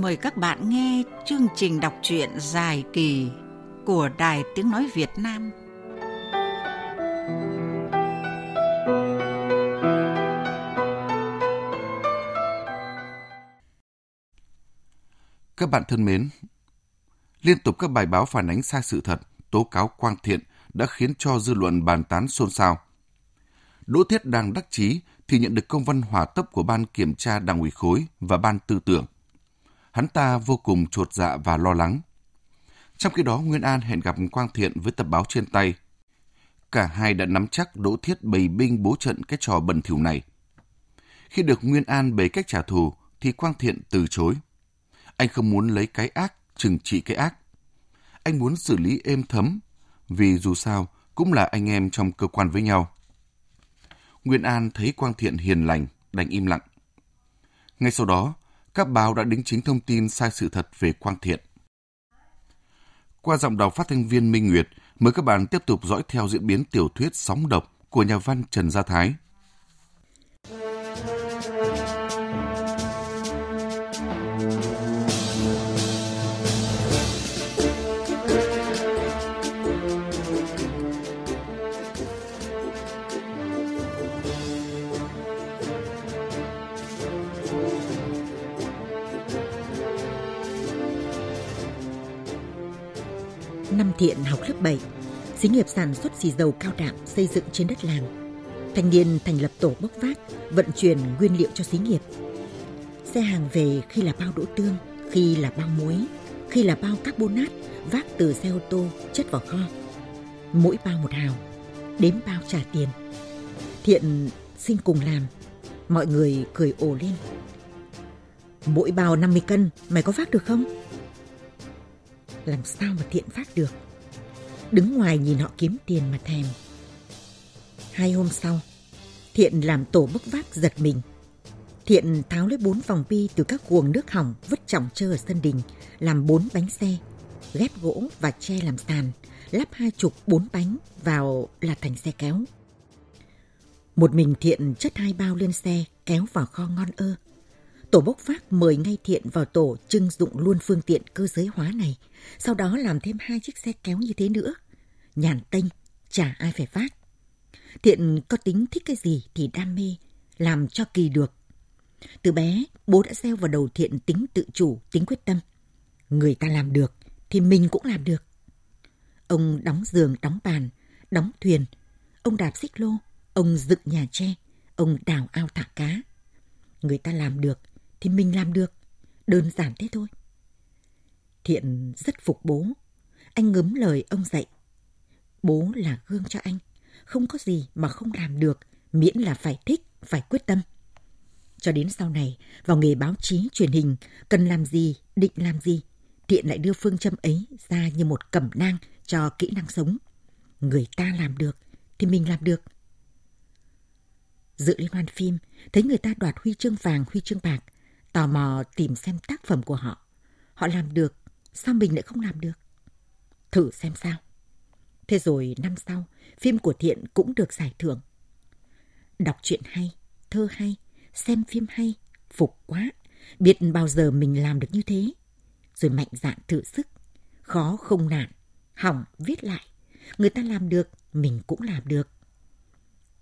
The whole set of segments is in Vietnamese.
xin mời các bạn nghe chương trình đọc truyện dài kỳ của Đài Tiếng nói Việt Nam. Các bạn thân mến, liên tục các bài báo phản ánh sai sự thật, tố cáo Quang Thiện đã khiến cho dư luận bàn tán xôn xao. Đỗ Thiết đang đắc chí thì nhận được công văn hỏa tốc của Ban Kiểm tra Đảng ủy Khối và Ban Tư tưởng. Hắn ta vô cùng chột dạ và lo lắng. Trong khi đó, Nguyên An hẹn gặp Quang Thiện với tập báo trên tay. Cả hai đã nắm chắc Đỗ Thiết bày binh bố trận cái trò bẩn thỉu này. Khi được Nguyên An bày cách trả thù thì Quang Thiện từ chối. Anh không muốn lấy cái ác trừng trị cái ác. Anh muốn xử lý êm thấm, vì dù sao cũng là anh em trong cơ quan với nhau. Nguyên An thấy Quang Thiện hiền lành, đành im lặng. Ngay sau đó, các báo đã đính chính thông tin sai sự thật về Quang Thiện. Qua giọng đọc phát thanh viên Minh Nguyệt, mời các bạn tiếp tục dõi theo diễn biến tiểu thuyết Sóng độc của nhà văn Trần Gia Thái. Nam Thiện học lớp 7, xí nghiệp sản xuất xì dầu cao đạm xây dựng trên đất làng. Thanh niên thành lập tổ bốc vác, vận chuyển nguyên liệu cho xí nghiệp. Xe hàng về khi là bao đỗ tương, khi là bao muối, khi là bao carbonat vác từ xe ô tô chất vào kho. Mỗi bao 1 hào, đếm bao trả tiền. Thiện xin cùng làm, mọi người cười ồ lên. Mỗi bao 50 cân, mày có vác được không? Làm sao mà Thiện vác được? Đứng ngoài nhìn họ kiếm tiền mà thèm. 2 hôm sau, Thiện làm tổ bốc vác giật mình. Thiện tháo lấy 4 vòng bi từ các guồng nước hỏng vứt chỏng trơ ở sân đình, làm 4 bánh xe, ghép gỗ và tre làm sàn, lắp 20 4 bánh vào là thành xe kéo. Một mình Thiện chất 2 bao lên xe kéo vào kho ngon ơ. Tổ bốc vác mời ngay Thiện vào tổ trưng dụng luôn phương tiện cơ giới hóa này, sau đó làm thêm 2 chiếc xe kéo như thế nữa. Nhàn tênh, chả ai phải vác. Thiện có tính thích cái gì thì đam mê, làm cho kỳ được. Từ bé, bố đã gieo vào đầu Thiện tính tự chủ, tính quyết tâm. Người ta làm được, thì mình cũng làm được. Ông đóng giường, đóng bàn, đóng thuyền. Ông đạp xích lô, ông dựng nhà tre, ông đào ao thả cá. Người ta làm được thì mình làm được, đơn giản thế thôi. Thiện rất phục bố, anh ngấm lời ông dạy. Bố là gương cho anh, không có gì mà không làm được, miễn là phải thích, phải quyết tâm. Cho đến sau này, vào nghề báo chí, truyền hình, cần làm gì, định làm gì, Thiện lại đưa phương châm ấy ra như một cẩm nang cho kỹ năng sống. Người ta làm được thì mình làm được. Dự liên hoan phim, thấy người ta đoạt huy chương vàng, huy chương bạc, tò mò tìm xem tác phẩm của họ. Họ làm được, sao mình lại không làm được? Thử xem sao. Thế rồi năm sau, phim của Thiện cũng được giải thưởng. Đọc truyện hay, thơ hay, xem phim hay, phục quá, biết bao giờ mình làm được như thế. Rồi mạnh dạn thử sức, khó không nản, hỏng viết lại. Người ta làm được, mình cũng làm được.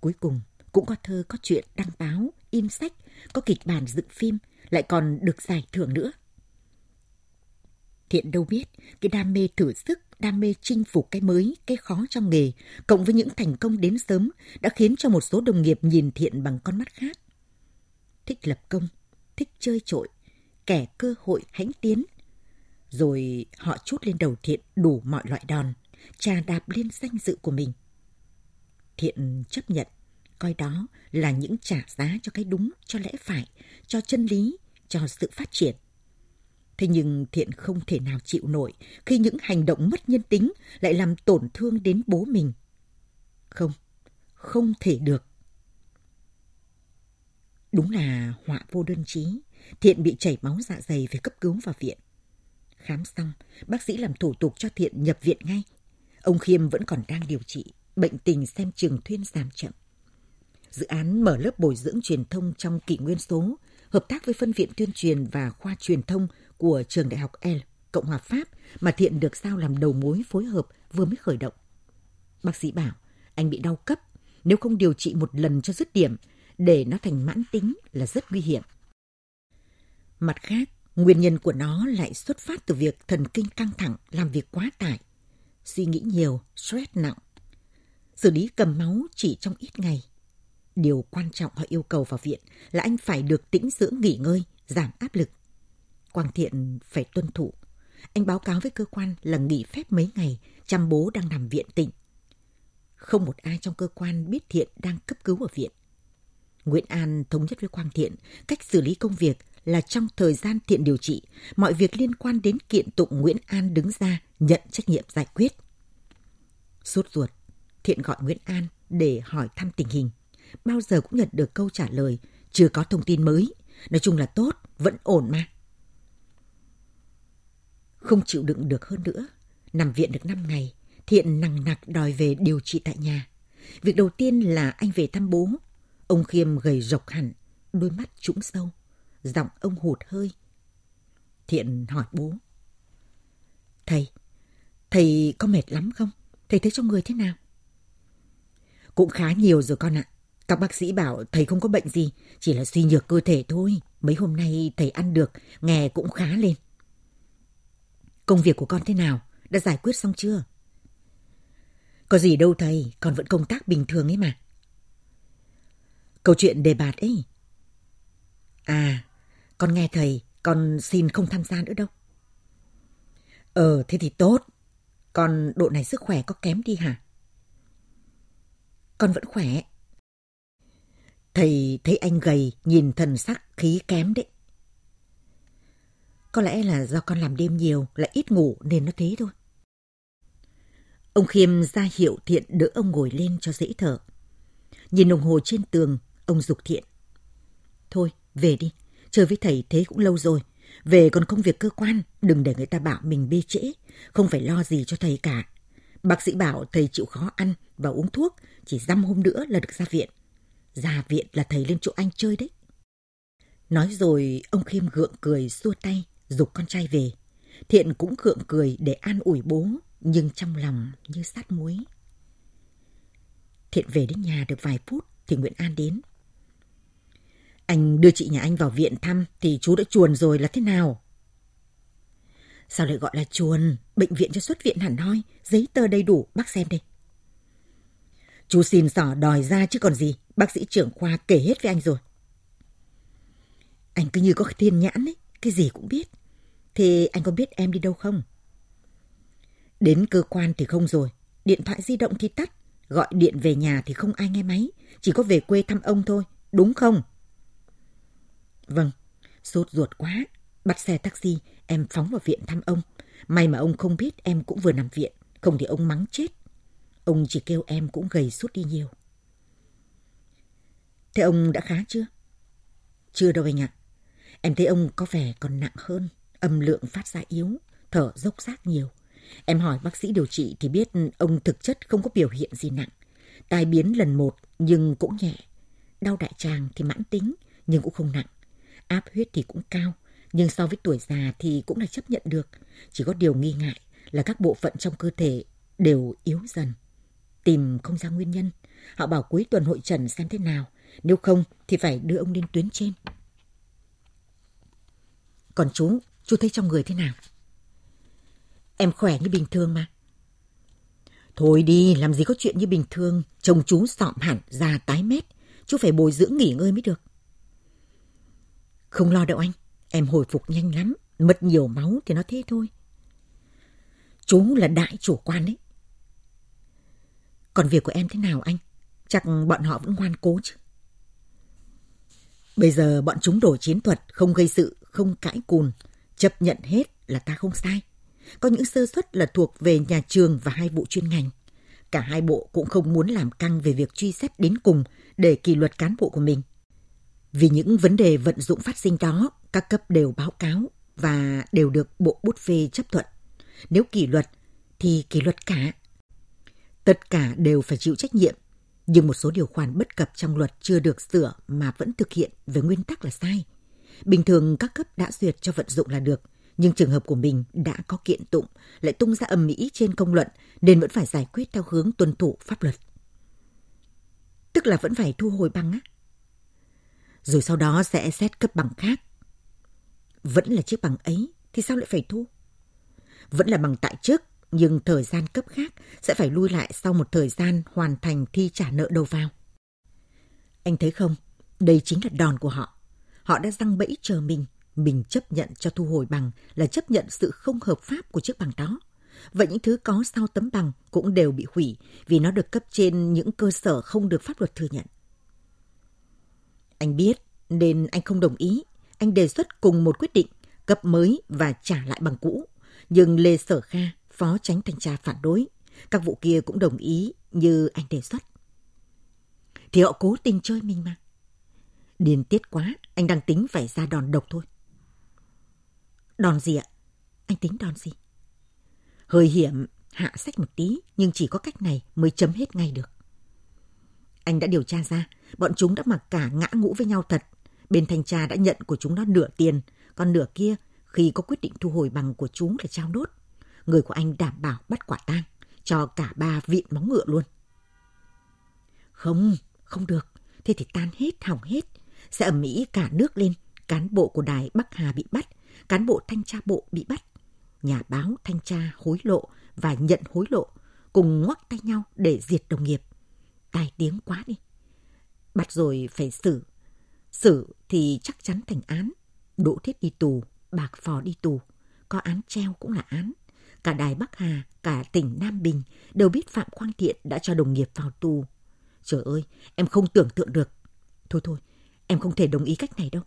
Cuối cùng, cũng có thơ, có chuyện đăng báo, in sách, có kịch bản dựng phim, lại còn được giải thưởng nữa. Thiện đâu biết, cái đam mê thử sức, đam mê chinh phục cái mới, cái khó trong nghề, cộng với những thành công đến sớm đã khiến cho một số đồng nghiệp nhìn Thiện bằng con mắt khác. Thích lập công, thích chơi trội, kẻ cơ hội hãnh tiến. Rồi họ trút lên đầu Thiện đủ mọi loại đòn, chà đạp lên danh dự của mình. Thiện chấp nhận, coi đó là những trả giá cho cái đúng, cho lẽ phải, cho chân lý, cho sự phát triển. Thế nhưng Thiện không thể nào chịu nổi khi những hành động mất nhân tính lại làm tổn thương đến bố mình. Không, không thể được. Đúng là họa vô đơn chí, Thiện bị chảy máu dạ dày phải cấp cứu vào viện. Khám xong, bác sĩ làm thủ tục cho Thiện nhập viện ngay. Ông Khiêm vẫn còn đang điều trị, bệnh tình xem trường thuyên giảm chậm. Dự án mở lớp bồi dưỡng truyền thông trong kỷ nguyên số, hợp tác với phân viện tuyên truyền và khoa truyền thông của trường Đại học L, Cộng hòa Pháp mà Thiện được giao làm đầu mối phối hợp vừa mới khởi động. Bác sĩ bảo anh bị đau cấp, nếu không điều trị một lần cho dứt điểm để nó thành mãn tính là rất nguy hiểm. Mặt khác, nguyên nhân của nó lại xuất phát từ việc thần kinh căng thẳng, làm việc quá tải, suy nghĩ nhiều, stress nặng. Xử lý cầm máu chỉ trong ít ngày. Điều quan trọng họ yêu cầu vào viện là anh phải được tĩnh dưỡng, nghỉ ngơi, giảm áp lực. Quang Thiện phải tuân thủ. Anh báo cáo với cơ quan là nghỉ phép mấy ngày, chăm bố đang nằm viện tỉnh. Không một ai trong cơ quan biết Thiện đang cấp cứu ở viện. Nguyên An thống nhất với Quang Thiện cách xử lý công việc là trong thời gian Thiện điều trị, mọi việc liên quan đến kiện tụng Nguyên An đứng ra nhận trách nhiệm giải quyết. Sốt ruột, Thiện gọi Nguyên An để hỏi thăm tình hình. Bao giờ cũng nhận được câu trả lời, chưa có thông tin mới. Nói chung là tốt, vẫn ổn mà. Không chịu đựng được hơn nữa, nằm viện được 5 ngày, Thiện nằng nặc đòi về điều trị tại nhà. Việc đầu tiên là anh về thăm bố. Ông Khiêm gầy rộc hẳn, đôi mắt trũng sâu, giọng ông hụt hơi. Thiện hỏi bố. Thầy có mệt lắm không? Thầy thấy trong người thế nào? Cũng khá nhiều rồi con ạ. Các bác sĩ bảo thầy không có bệnh gì, chỉ là suy nhược cơ thể thôi. Mấy hôm nay thầy ăn được, nghe cũng khá lên. Công việc của con thế nào? Đã giải quyết xong chưa? Có gì đâu thầy, con vẫn công tác bình thường ấy mà. Câu chuyện đề bạt ấy. À, con nghe thầy, con xin không tham gia nữa đâu. Thế thì tốt. Con độ này sức khỏe có kém đi hả? Con vẫn khỏe. Thầy thấy anh gầy, nhìn thần sắc khí kém đấy. Có lẽ là do con làm đêm nhiều, lại ít ngủ nên nó thế thôi. Ông Khiêm ra hiệu Thiện đỡ ông ngồi lên cho dễ thở. Nhìn đồng hồ trên tường, ông giục Thiện. Thôi, về đi, chơi với thầy thế cũng lâu rồi. Về còn công việc cơ quan, đừng để người ta bảo mình bê trễ, không phải lo gì cho thầy cả. Bác sĩ bảo thầy chịu khó ăn và uống thuốc, chỉ dăm hôm nữa là được ra viện. Ra viện là thầy lên chỗ anh chơi đấy. Nói rồi, ông Khiêm gượng cười xua tay, giục con trai về. Thiện cũng gượng cười để an ủi bố, nhưng trong lòng như sát muối. Thiện về đến nhà được vài phút thì Nguyễn An đến. Anh đưa chị nhà anh vào viện thăm thì chú đã chuồn rồi là thế nào? Sao lại gọi là chuồn? Bệnh viện cho xuất viện hẳn hoi, giấy tờ đầy đủ, bác xem đây. Chú xin xỏ đòi ra chứ còn gì, bác sĩ trưởng khoa kể hết với anh rồi. Anh cứ như có thiên nhãn ấy, cái gì cũng biết. Thế anh có biết em đi đâu không? Đến cơ quan thì không rồi, điện thoại di động thì tắt, gọi điện về nhà thì không ai nghe máy, chỉ có về quê thăm ông thôi, đúng không? Vâng, sốt ruột quá, bắt xe taxi, em phóng vào viện thăm ông. May mà ông không biết em cũng vừa nằm viện, không thì ông mắng chết. Ông chỉ kêu em cũng gầy sút đi nhiều. Thế ông đã khá chưa? Chưa đâu anh ạ. Em thấy ông có vẻ còn nặng hơn, âm lượng phát ra yếu, thở dốc rác nhiều. Em hỏi bác sĩ điều trị thì biết ông thực chất không có biểu hiện gì nặng. Tai biến lần một nhưng cũng nhẹ. Đau đại tràng thì mãn tính nhưng cũng không nặng. Áp huyết thì cũng cao, nhưng so với tuổi già thì cũng là chấp nhận được. Chỉ có điều nghi ngại là các bộ phận trong cơ thể đều yếu dần. Tìm không ra nguyên nhân. Họ bảo cuối tuần hội trần xem thế nào. Nếu không thì phải đưa ông lên tuyến trên. Còn chú thấy trong người thế nào? Em khỏe như bình thường mà. Thôi đi, làm gì có chuyện như bình thường. Chồng chú sọm hẳn, già tái mét. Chú phải bồi dưỡng nghỉ ngơi mới được. Không lo đâu anh, em hồi phục nhanh lắm, mất nhiều máu thì nó thế thôi. Chú là đại chủ quan đấy. Còn việc của em thế nào anh? Chắc bọn họ vẫn ngoan cố chứ. Bây giờ bọn chúng đổi chiến thuật, không gây sự, không cãi cùn, chấp nhận hết là ta không sai. Có những sơ suất là thuộc về nhà trường và hai bộ chuyên ngành. Cả hai bộ cũng không muốn làm căng về việc truy xét đến cùng để kỷ luật cán bộ của mình. Vì những vấn đề vận dụng phát sinh đó, các cấp đều báo cáo và đều được bộ bút phê chấp thuận. Nếu kỷ luật thì kỷ luật cả. Tất cả đều phải chịu trách nhiệm, nhưng một số điều khoản bất cập trong luật chưa được sửa mà vẫn thực hiện với nguyên tắc là sai. Bình thường các cấp đã duyệt cho vận dụng là được, nhưng trường hợp của mình đã có kiện tụng, lại tung ra ầm ĩ trên công luận nên vẫn phải giải quyết theo hướng tuân thủ pháp luật. Tức là vẫn phải thu hồi bằng á. Rồi sau đó sẽ xét cấp bằng khác. Vẫn là chiếc bằng ấy thì sao lại phải thu? Vẫn là bằng tại chức nhưng thời gian cấp khác sẽ phải lui lại sau một thời gian hoàn thành thi trả nợ đầu vào. Anh thấy không? Đây chính là đòn của họ. Họ đã giăng bẫy chờ mình chấp nhận cho thu hồi bằng là chấp nhận sự không hợp pháp của chiếc bằng đó. Vậy những thứ có sau tấm bằng cũng đều bị hủy vì nó được cấp trên những cơ sở không được pháp luật thừa nhận. Anh biết nên anh không đồng ý. Anh đề xuất cùng một quyết định cấp mới và trả lại bằng cũ. Nhưng Lê Sở Kha, phó chánh thanh tra phản đối. Các vụ kia cũng đồng ý như anh đề xuất. Thì họ cố tình chơi mình mà. Điên tiết quá, anh đang tính phải ra đòn độc thôi. Đòn gì ạ? Anh tính đòn gì? Hơi hiểm, hạ sách một tí, nhưng chỉ có cách này mới chấm hết ngay được. Anh đã điều tra ra, bọn chúng đã mặc cả ngã ngũ với nhau thật. Bên thanh tra đã nhận của chúng nó nửa tiền, còn nửa kia khi có quyết định thu hồi bằng của chúng là trao đốt. Người của anh đảm bảo bắt quả tang, cho cả ba vịn móng ngựa luôn. Không, không được, thế thì tan hết, hỏng hết. Sẽ ầm ĩ cả nước lên, cán bộ của Đài Bắc Hà bị bắt, cán bộ thanh tra bộ bị bắt. Nhà báo thanh tra hối lộ và nhận hối lộ cùng ngoắc tay nhau để diệt đồng nghiệp. Tai tiếng quá đi. Bắt rồi phải xử. Xử thì chắc chắn thành án. Đỗ Thiết đi tù, Bạc Phò đi tù. Có án treo cũng là án. Cả Đài Bắc Hà, cả tỉnh Nam Bình đều biết Phạm Quang Thiện đã cho đồng nghiệp vào tù. Trời ơi, em không tưởng tượng được. Thôi, em không thể đồng ý cách này đâu.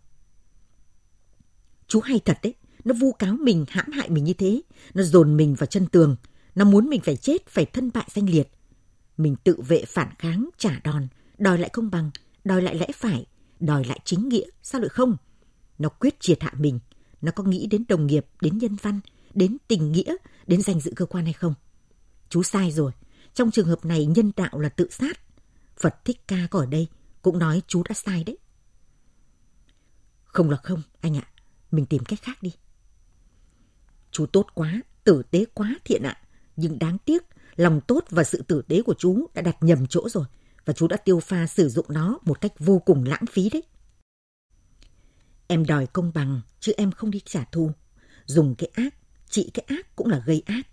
Chú hay thật đấy. Nó vu cáo mình, hãm hại mình như thế. Nó dồn mình vào chân tường. Nó muốn mình phải chết, phải thân bại danh liệt. Mình tự vệ phản kháng, trả đòn, đòi lại công bằng, đòi lại lẽ phải, đòi lại chính nghĩa, sao lại không? Nó quyết triệt hạ mình. Nó có nghĩ đến đồng nghiệp, đến nhân văn, đến tình nghĩa, đến danh dự cơ quan hay không? Chú sai rồi. Trong trường hợp này nhân đạo là tự sát. Phật Thích Ca có ở đây cũng nói chú đã sai đấy. Không là không, anh ạ. Mình tìm cách khác đi. Chú tốt quá, tử tế quá Thiện ạ. Nhưng đáng tiếc, lòng tốt và sự tử tế của chú đã đặt nhầm chỗ rồi. Và chú đã tiêu pha sử dụng nó một cách vô cùng lãng phí đấy. Em đòi công bằng, chứ em không đi trả thù. Dùng cái ác, trị cái ác cũng là gây ác.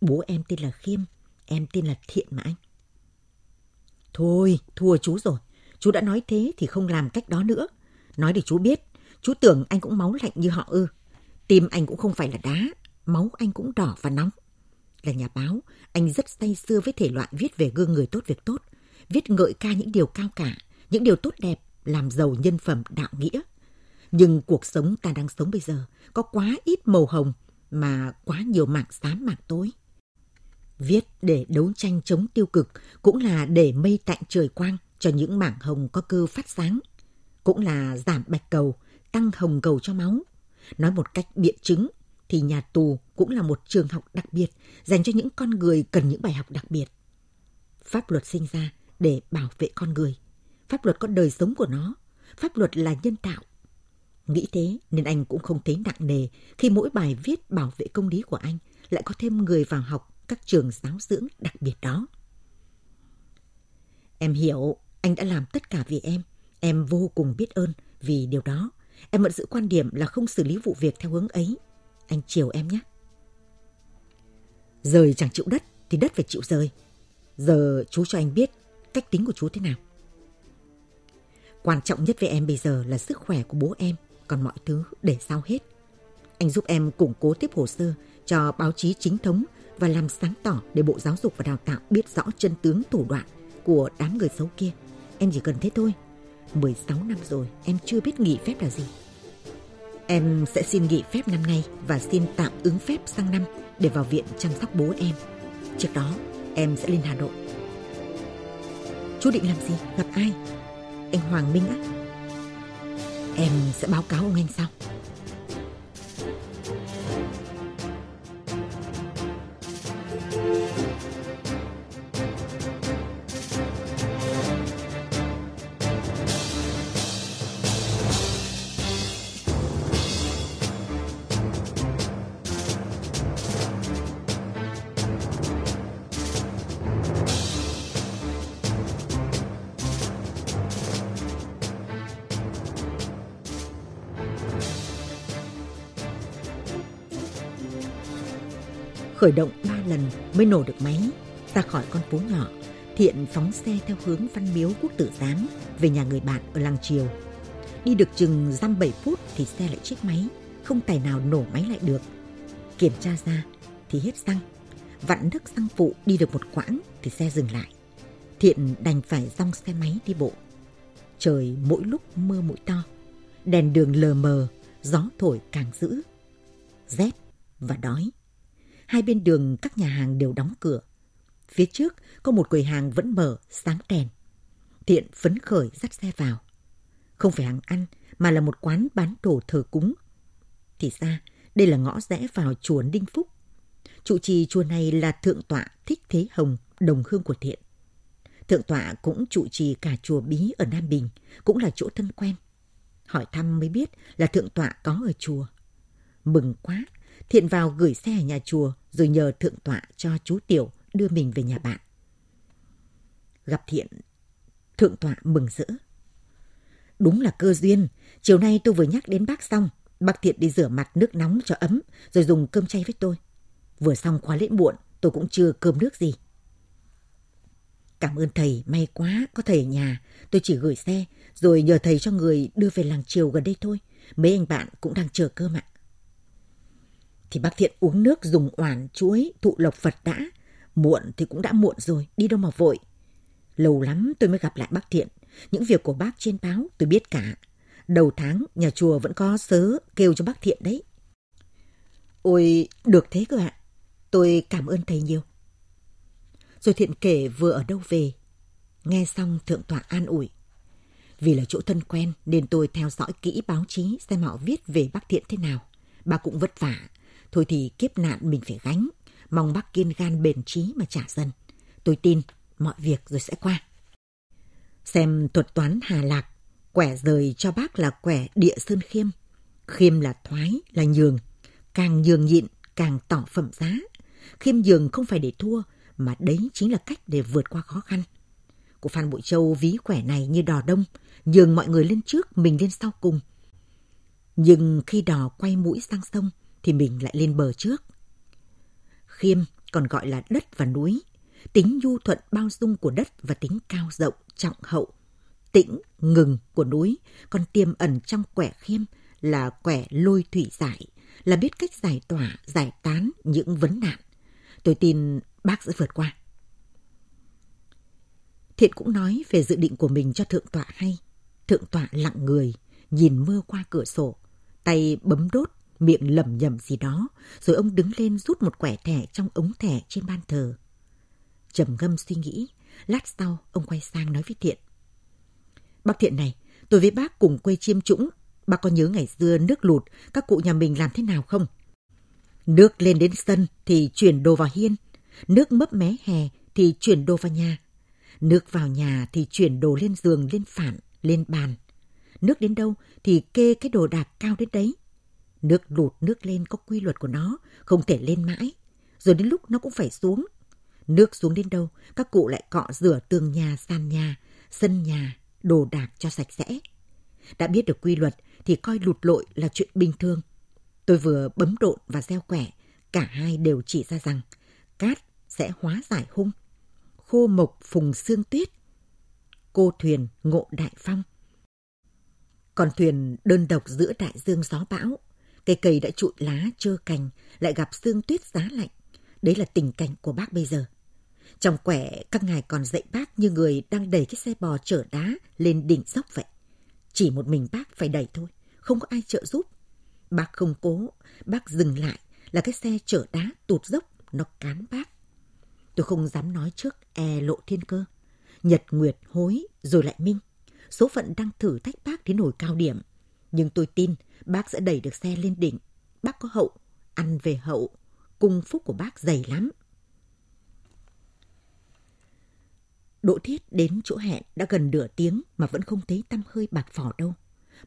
Bố em tên là Khiêm, em tên là Thiện mà anh. Thôi, thua chú rồi. Chú đã nói thế thì không làm cách đó nữa. Nói để chú biết, chú tưởng anh cũng máu lạnh như họ ư. Tim anh cũng không phải là đá, máu anh cũng đỏ và nóng. Là nhà báo, anh rất say sưa với thể loại viết về gương người tốt việc tốt, viết ngợi ca những điều cao cả, những điều tốt đẹp, làm giàu nhân phẩm đạo nghĩa. Nhưng cuộc sống ta đang sống bây giờ có quá ít màu hồng mà quá nhiều mảng xám mảng tối. Viết để đấu tranh chống tiêu cực cũng là để mây tạnh trời quang cho những mảng hồng có cơ phát sáng, cũng là giảm bạch cầu, tăng hồng cầu cho máu. Nói một cách biện chứng thì nhà tù cũng là một trường học đặc biệt dành cho những con người cần những bài học đặc biệt. Pháp luật sinh ra để bảo vệ con người. Pháp luật có đời sống của nó. Pháp luật là nhân đạo. Nghĩ thế nên anh cũng không thấy nặng nề khi mỗi bài viết bảo vệ công lý của anh lại có thêm người vào học các trường giáo dưỡng đặc biệt đó. Em hiểu, anh đã làm tất cả vì em. Em vô cùng biết ơn vì điều đó. Em vẫn giữ quan điểm là không xử lý vụ việc theo hướng ấy. Anh chiều em nhé. Rời chẳng chịu đất thì đất phải chịu rời. Giờ chú cho anh biết cách tính của chú thế nào. Quan trọng nhất với em bây giờ là sức khỏe của bố em, còn mọi thứ để sau hết. Anh giúp em củng cố tiếp hồ sơ cho báo chí chính thống và làm sáng tỏ để Bộ Giáo dục và Đào tạo biết rõ chân tướng thủ đoạn của đám người xấu kia. Em chỉ cần thế thôi. 16 năm rồi em chưa biết nghỉ phép là gì. Em sẽ xin nghỉ phép năm nay và xin tạm ứng phép sang năm để vào viện chăm sóc bố em. Trước đó em sẽ lên Hà Nội. Chú định làm gì? Gặp ai? Anh Hoàng Minh á? Em sẽ báo cáo ông anh sau. Khởi động 3 lần mới nổ được máy. Ra khỏi con phố nhỏ, Thiện phóng xe theo hướng Văn Miếu Quốc Tử Giám về nhà người bạn ở Làng Triều. Đi được chừng dăm 7 phút thì xe lại chết máy, không tài nào nổ máy lại được. Kiểm tra ra thì hết xăng. Vặn nước xăng phụ đi được một quãng thì xe dừng lại. Thiện đành phải dong xe máy đi bộ. Trời mỗi lúc mưa mũi to, đèn đường lờ mờ, gió thổi càng dữ. Rét và đói. Hai bên đường các nhà hàng đều đóng cửa. Phía trước có một quầy hàng vẫn mở, sáng đèn. Thiện phấn khởi dắt xe vào. Không phải hàng ăn mà là một quán bán đồ thờ cúng. Thì ra đây là ngõ rẽ vào chùa Ninh Phúc. Trụ trì chùa này là thượng tọa Thích Thế Hồng, đồng hương của Thiện. Thượng tọa cũng trụ trì cả chùa Bí ở Nam Bình, cũng là chỗ thân quen. Hỏi thăm mới biết là thượng tọa có ở chùa. Mừng quá, Thiện vào gửi xe ở nhà chùa rồi nhờ thượng tọa cho chú Tiểu đưa mình về nhà bạn. Gặp Thiện, thượng tọa mừng rỡ. Đúng là cơ duyên, chiều nay tôi vừa nhắc đến bác xong, bác Thiện đi rửa mặt nước nóng cho ấm rồi dùng cơm chay với tôi. Vừa xong khóa lễ muộn, tôi cũng chưa cơm nước gì. Cảm ơn thầy, may quá, có thầy ở nhà, tôi chỉ gửi xe, rồi nhờ thầy cho người đưa về Làng Triều gần đây thôi, mấy anh bạn cũng đang chờ cơm ạ. Thì bác Thiện uống nước dùng oản, chuối, thụ lộc Phật đã, muộn thì cũng đã muộn rồi, đi đâu mà vội. Lâu lắm tôi mới gặp lại bác Thiện, những việc của bác trên báo tôi biết cả. Đầu tháng nhà chùa vẫn có sớ kêu cho bác Thiện đấy. Ôi, được thế cơ ạ, tôi cảm ơn thầy nhiều. Rồi Thiện kể vừa ở đâu về. Nghe xong thượng tọa an ủi. Vì là chỗ thân quen nên tôi theo dõi kỹ báo chí xem họ viết về bác Thiện thế nào. Bà cũng vất vả. Thôi thì kiếp nạn mình phải gánh. Mong bác kiên gan bền trí mà trả dần. Tôi tin mọi việc rồi sẽ qua. Xem thuật toán Hà Lạc. Quẻ rời cho bác là quẻ địa sơn khiêm. Khiêm là thoái, là nhường. Càng nhường nhịn, càng tỏ phẩm giá. Khiêm nhường không phải để thua, mà đấy chính là cách để vượt qua khó khăn. Của Phan Bội Châu ví quẻ này như đò đông, nhường mọi người lên trước, mình lên sau cùng. Nhưng khi đò quay mũi sang sông, thì mình lại lên bờ trước. Khiêm còn gọi là đất và núi. Tính nhu thuận bao dung của đất và tính cao rộng, trọng hậu, tĩnh, ngừng của núi. Còn tiềm ẩn trong quẻ khiêm là quẻ lôi thủy giải, là biết cách giải tỏa, giải tán những vấn nạn. Tôi tin bác sẽ vượt qua. Thiện cũng nói về dự định của mình cho thượng tọa hay. Thượng tọa lặng người, nhìn mưa qua cửa sổ, tay bấm đốt, miệng lẩm nhẩm gì đó, rồi ông đứng lên rút một quẻ thẻ trong ống thẻ trên ban thờ. Trầm ngâm suy nghĩ, lát sau ông quay sang nói với Thiện. Bác Thiện này, tôi với bác cùng quê Chiêm Trũng, bác có nhớ ngày xưa nước lụt, các cụ nhà mình làm thế nào không? Nước lên đến sân thì chuyển đồ vào hiên. Nước mấp mé hè thì chuyển đồ vào nhà. Nước vào nhà thì chuyển đồ lên giường, lên phản, lên bàn. Nước đến đâu thì kê cái đồ đạc cao đến đấy. Nước lụt nước lên có quy luật của nó, không thể lên mãi. Rồi đến lúc nó cũng phải xuống. Nước xuống đến đâu, các cụ lại cọ rửa tường nhà, sàn nhà, sân nhà, đồ đạc cho sạch sẽ. Đã biết được quy luật thì coi lụt lội là chuyện bình thường. Tôi vừa bấm độn và gieo quẻ, cả hai đều chỉ ra rằng cát sẽ hóa giải hung, khô mộc phùng xương tuyết, cô thuyền ngộ đại phong. Còn thuyền đơn độc giữa đại dương gió bão, cây cầy đã trụi lá trơ cành, lại gặp xương tuyết giá lạnh. Đấy là tình cảnh của bác bây giờ. Trong quẻ các ngài còn dạy bác như người đang đẩy cái xe bò chở đá lên đỉnh dốc vậy. Chỉ một mình bác phải đẩy thôi, không có ai trợ giúp. Bác không cố, bác dừng lại là cái xe chở đá tụt dốc, nó cán bác. Tôi không dám nói trước e lộ thiên cơ. Nhật nguyệt hối rồi lại minh. Số phận đang thử thách bác đến nổi cao điểm. Nhưng tôi tin bác sẽ đẩy được xe lên đỉnh. Bác có hậu, ăn về hậu. Cung phúc của bác dày lắm. Đỗ Thiết đến chỗ hẹn đã gần nửa tiếng mà vẫn không thấy tăm hơi bạc phỏ đâu.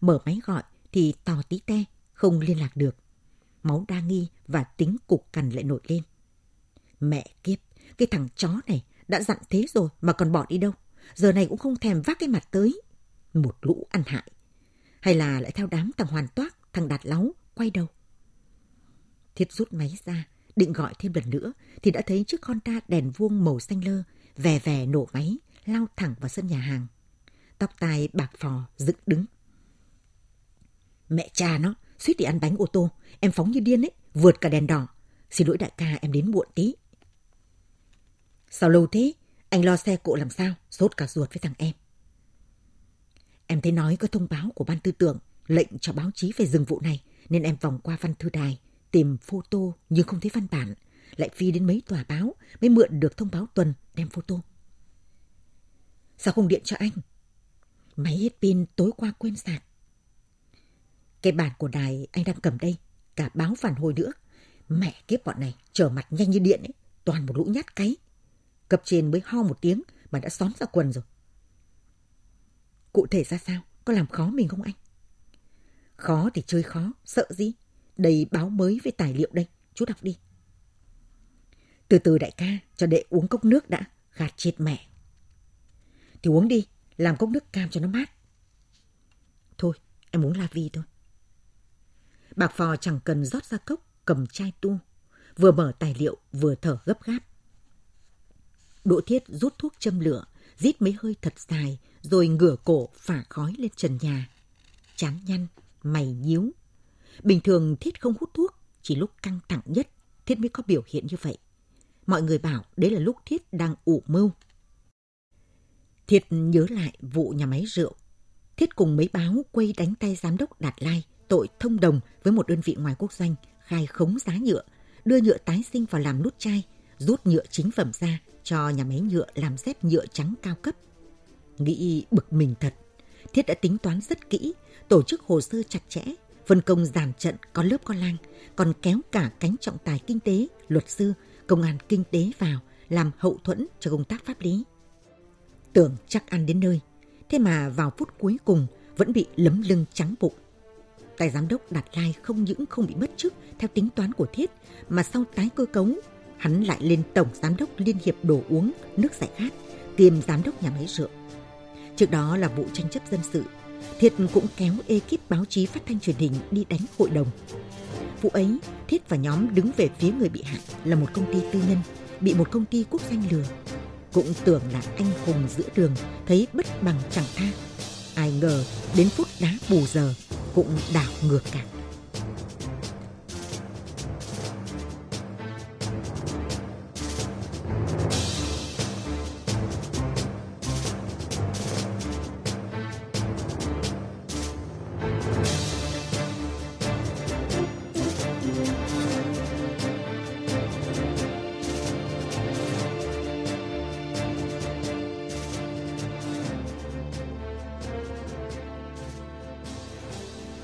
Mở máy gọi thì tò tí te, không liên lạc được. Máu đa nghi và tính cục cằn lại nổi lên. Mẹ kiếp, cái thằng chó này đã dặn thế rồi mà còn bỏ đi đâu. Giờ này cũng không thèm vác cái mặt tới. Một lũ ăn hại. Hay là lại theo đám thằng Hoàn Toác, thằng Đạt Láu, quay đầu. Thiết rút máy ra, định gọi thêm lần nữa thì đã thấy chiếc Honda đèn vuông màu xanh lơ vè vè nổ máy lao thẳng vào sân nhà hàng. Tóc tai bạc phò dựng đứng. Mẹ cha nó, suýt đi ăn bánh ô tô, em phóng như điên ấy, vượt cả đèn đỏ. Xin lỗi đại ca, em đến muộn tí. Sao lâu thế? Anh lo xe cộ làm sao? Sốt cả ruột với thằng em. Em thấy nói có thông báo của ban tư tưởng, lệnh cho báo chí về dừng vụ này, nên em vòng qua văn thư đài, tìm photo nhưng không thấy văn bản. Lại phi đến mấy tòa báo mới mượn được thông báo tuần đem photo. Sao không điện cho anh? Máy hết pin tối qua quên sạc. Cái bản của đài anh đang cầm đây, cả báo phản hồi nữa. Mẹ kiếp bọn này, trở mặt nhanh như điện ấy, toàn một lũ nhát cáy. Cấp trên mới ho một tiếng mà đã xóm ra quần rồi. Cụ thể ra sao? Có làm khó mình không anh? Khó thì chơi khó, sợ gì? Đầy báo mới với tài liệu đây, chú đọc đi. Từ từ đại ca, cho đệ uống cốc nước đã, gạt chết mẹ. Thì uống đi, làm cốc nước cam cho nó mát. Thôi, em uống la vi thôi. Bạc phò chẳng cần rót ra cốc, cầm chai tu, vừa mở tài liệu vừa thở gấp gáp. Đỗ Thiết rút thuốc châm lửa, rít mấy hơi thật dài, rồi ngửa cổ phả khói lên trần nhà. Chán nhăn, mày nhíu. Bình thường Thiết không hút thuốc, chỉ lúc căng thẳng nhất Thiết mới có biểu hiện như vậy. Mọi người bảo đấy là lúc Thiết đang ủ mưu. Thiết nhớ lại vụ nhà máy rượu. Thiết cùng mấy báo quay đánh tay giám đốc Đạt Lai, tội thông đồng với một đơn vị ngoài quốc doanh, khai khống giá nhựa, đưa nhựa tái sinh vào làm nút chai, rút nhựa chính phẩm ra cho nhà máy nhựa làm dép nhựa trắng cao cấp. Nghĩ bực mình thật, Thiết đã tính toán rất kỹ, tổ chức hồ sơ chặt chẽ, phân công dàn trận có lớp có lang, còn kéo cả cánh trọng tài kinh tế, luật sư, công an kinh tế vào làm hậu thuẫn cho công tác pháp lý. Tưởng chắc ăn đến nơi, thế mà vào phút cuối cùng vẫn bị lấm lưng trắng bụng. Tài giám đốc Đạt Lai không những không bị mất chức theo tính toán của Thiết, mà sau tái cơ cấu, hắn lại lên tổng giám đốc Liên hiệp đồ uống, nước giải khát, kiêm giám đốc nhà máy rượu. Trước đó là vụ tranh chấp dân sự, Thiết cũng kéo ekip báo chí phát thanh truyền hình đi đánh hội đồng. Vụ ấy, Thiết và nhóm đứng về phía người bị hại là một công ty tư nhân, bị một công ty quốc doanh lừa. Cũng tưởng là anh hùng giữa đường, thấy bất bằng chẳng tha. Ai ngờ đến phút đá bù giờ cũng đảo ngược cả.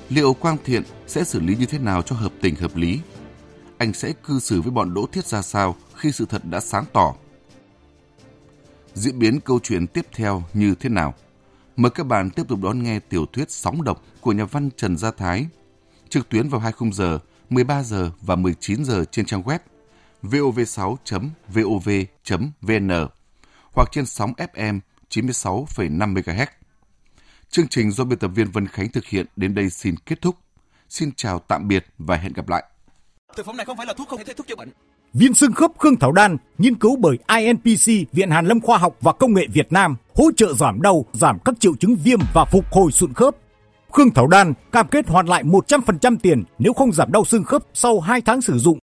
Liệu Quang Thiện sẽ xử lý như thế nào cho hợp tình hợp lý? Anh sẽ cư xử với bọn Đỗ Thiết ra sao khi sự thật đã sáng tỏ? Diễn biến câu chuyện tiếp theo như thế nào? Mời các bạn tiếp tục đón nghe tiểu thuyết Sóng độc của nhà văn Trần Gia Thái. Trực tuyến vào 20 giờ, 13 giờ và 19 giờ trên trang web vov6.vov.vn hoặc trên sóng FM 96,5 MHz. Chương trình do biên tập viên Vân Khánh thực hiện đến đây xin kết thúc. Xin chào tạm biệt và hẹn gặp lại. Thực phẩm này không phải là thuốc, không thể thuốc chữa bệnh. Viên xương khớp Khương Thảo Đan, nghiên cứu bởi INPC, Viện Hàn Lâm Khoa học và Công nghệ Việt Nam, hỗ trợ giảm đau, giảm các triệu chứng viêm và phục hồi sụn khớp. Khương Thảo Đan cam kết hoàn lại 100% tiền nếu không giảm đau xương khớp sau 2 tháng sử dụng.